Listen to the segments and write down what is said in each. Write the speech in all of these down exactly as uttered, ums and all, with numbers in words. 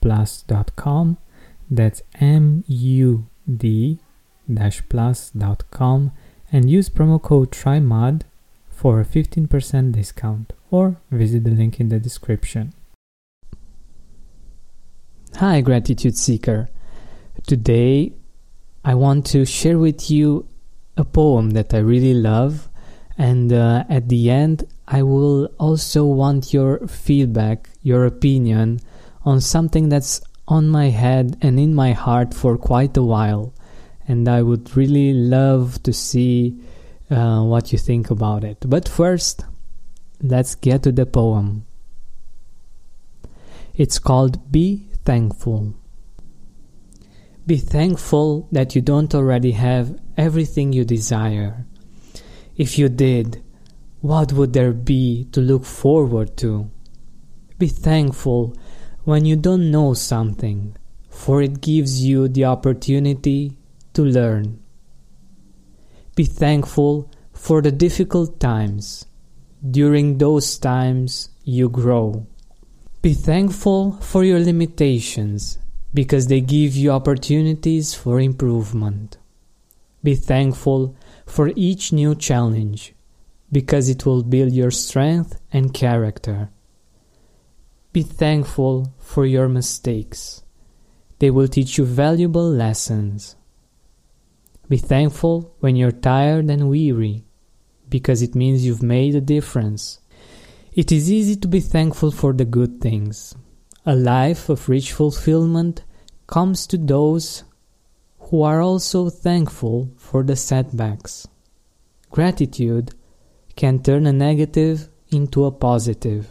plus dot com. That's M U D plus dot com. And use promo code TRYMOD for a fifteen percent discount, or visit the link in the description. Hi Gratitude Seeker, today I want to share with you a poem that I really love, and uh, at the end I will also want your feedback, your opinion on something that's on my head and in my heart for quite a while. And I would really love to see uh, what you think about it. But first, let's get to the poem. It's called Be Thankful. Be thankful that you don't already have everything you desire. If you did, what would there be to look forward to? Be thankful when you don't know something, for it gives you the opportunity to learn. Be thankful for the difficult times. During those times, you grow. Be thankful for your limitations, because they give you opportunities for improvement. Be thankful for each new challenge, because it will build your strength and character. Be thankful for your mistakes. They will teach you valuable lessons. Be thankful when you're tired and weary, because it means you've made a difference. It is easy to be thankful for the good things. A life of rich fulfillment comes to those who are also thankful for the setbacks. Gratitude can turn a negative into a positive.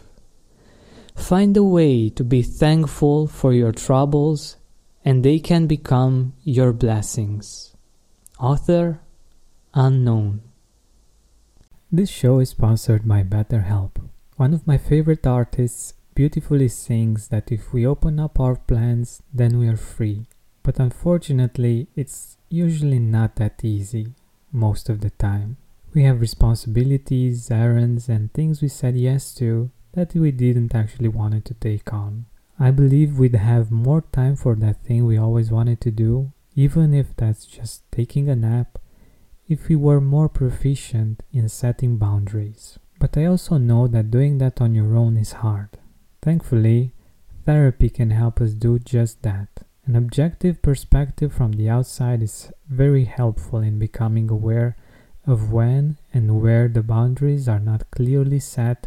Find a way to be thankful for your troubles, and they can become your blessings. Author unknown. This show is sponsored by BetterHelp. One of my favorite artists beautifully sings that if we open up our plans, then we are free. But unfortunately, it's usually not that easy, most of the time. We have responsibilities, errands, and things we said yes to that we didn't actually want to take on. I believe we'd have more time for that thing we always wanted to do, even if that's just taking a nap, if we were more proficient in setting boundaries. But I also know that doing that on your own is hard. Thankfully, therapy can help us do just that. An objective perspective from the outside is very helpful in becoming aware of when and where the boundaries are not clearly set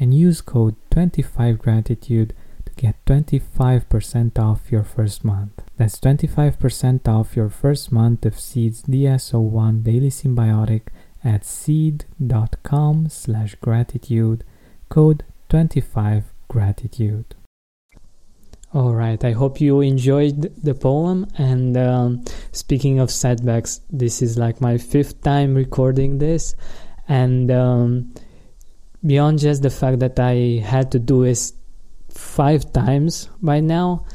and use code twenty-five gratitude to get twenty-five percent off your first month. That's twenty-five percent off your first month of Seed's D S zero one Daily Symbiotic at seed dot com slash gratitude, code twenty-five gratitude. All right, I hope you enjoyed the poem. And um, speaking of setbacks, this is like my fifth time recording this. And um, beyond just the fact that I had to do this five times by now,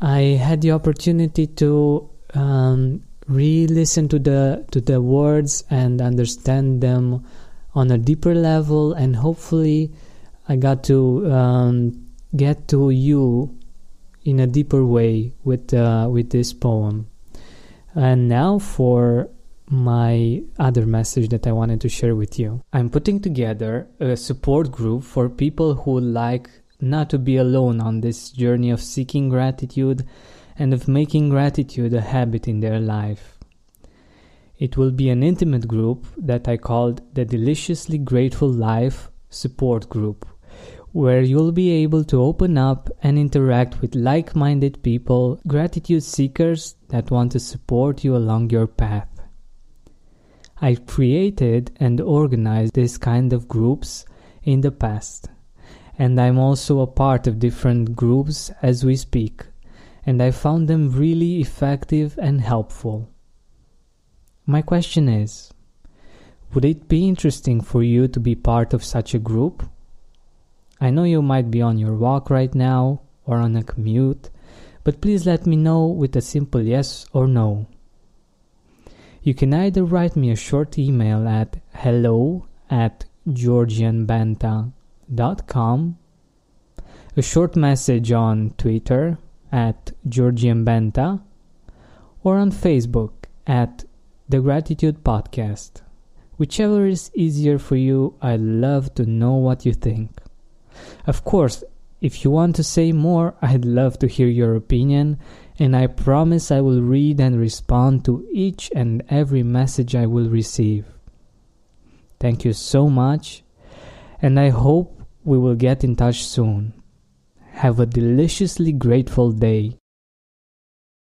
I had the opportunity to um, re-listen to the to the words and understand them on a deeper level, and hopefully I got to um, get to you in a deeper way with uh, with this poem. And now for my other message that I wanted to share with you. I'm putting together a support group for people who would like not to be alone on this journey of seeking gratitude and of making gratitude a habit in their life. It will be an intimate group that I called the Deliciously Grateful Life Support Group, where you'll be able to open up and interact with like-minded people, gratitude seekers that want to support you along your path. I created and organized this kind of groups in the past, and I'm also a part of different groups as we speak, and I found them really effective and helpful. My question is, would it be interesting for you to be part of such a group? I know you might be on your walk right now or on a commute, but please let me know with a simple yes or no. You can either write me a short email at hello at georgian benta dot com, a short message on Twitter at georgianbenta, or on Facebook at The Gratitude Podcast. Whichever is easier for you, I'd love to know what you think. Of course, if you want to say more, I'd love to hear your opinion, and I promise I will read and respond to each and every message I will receive. Thank you so much, and I hope we will get in touch soon. Have a deliciously grateful day.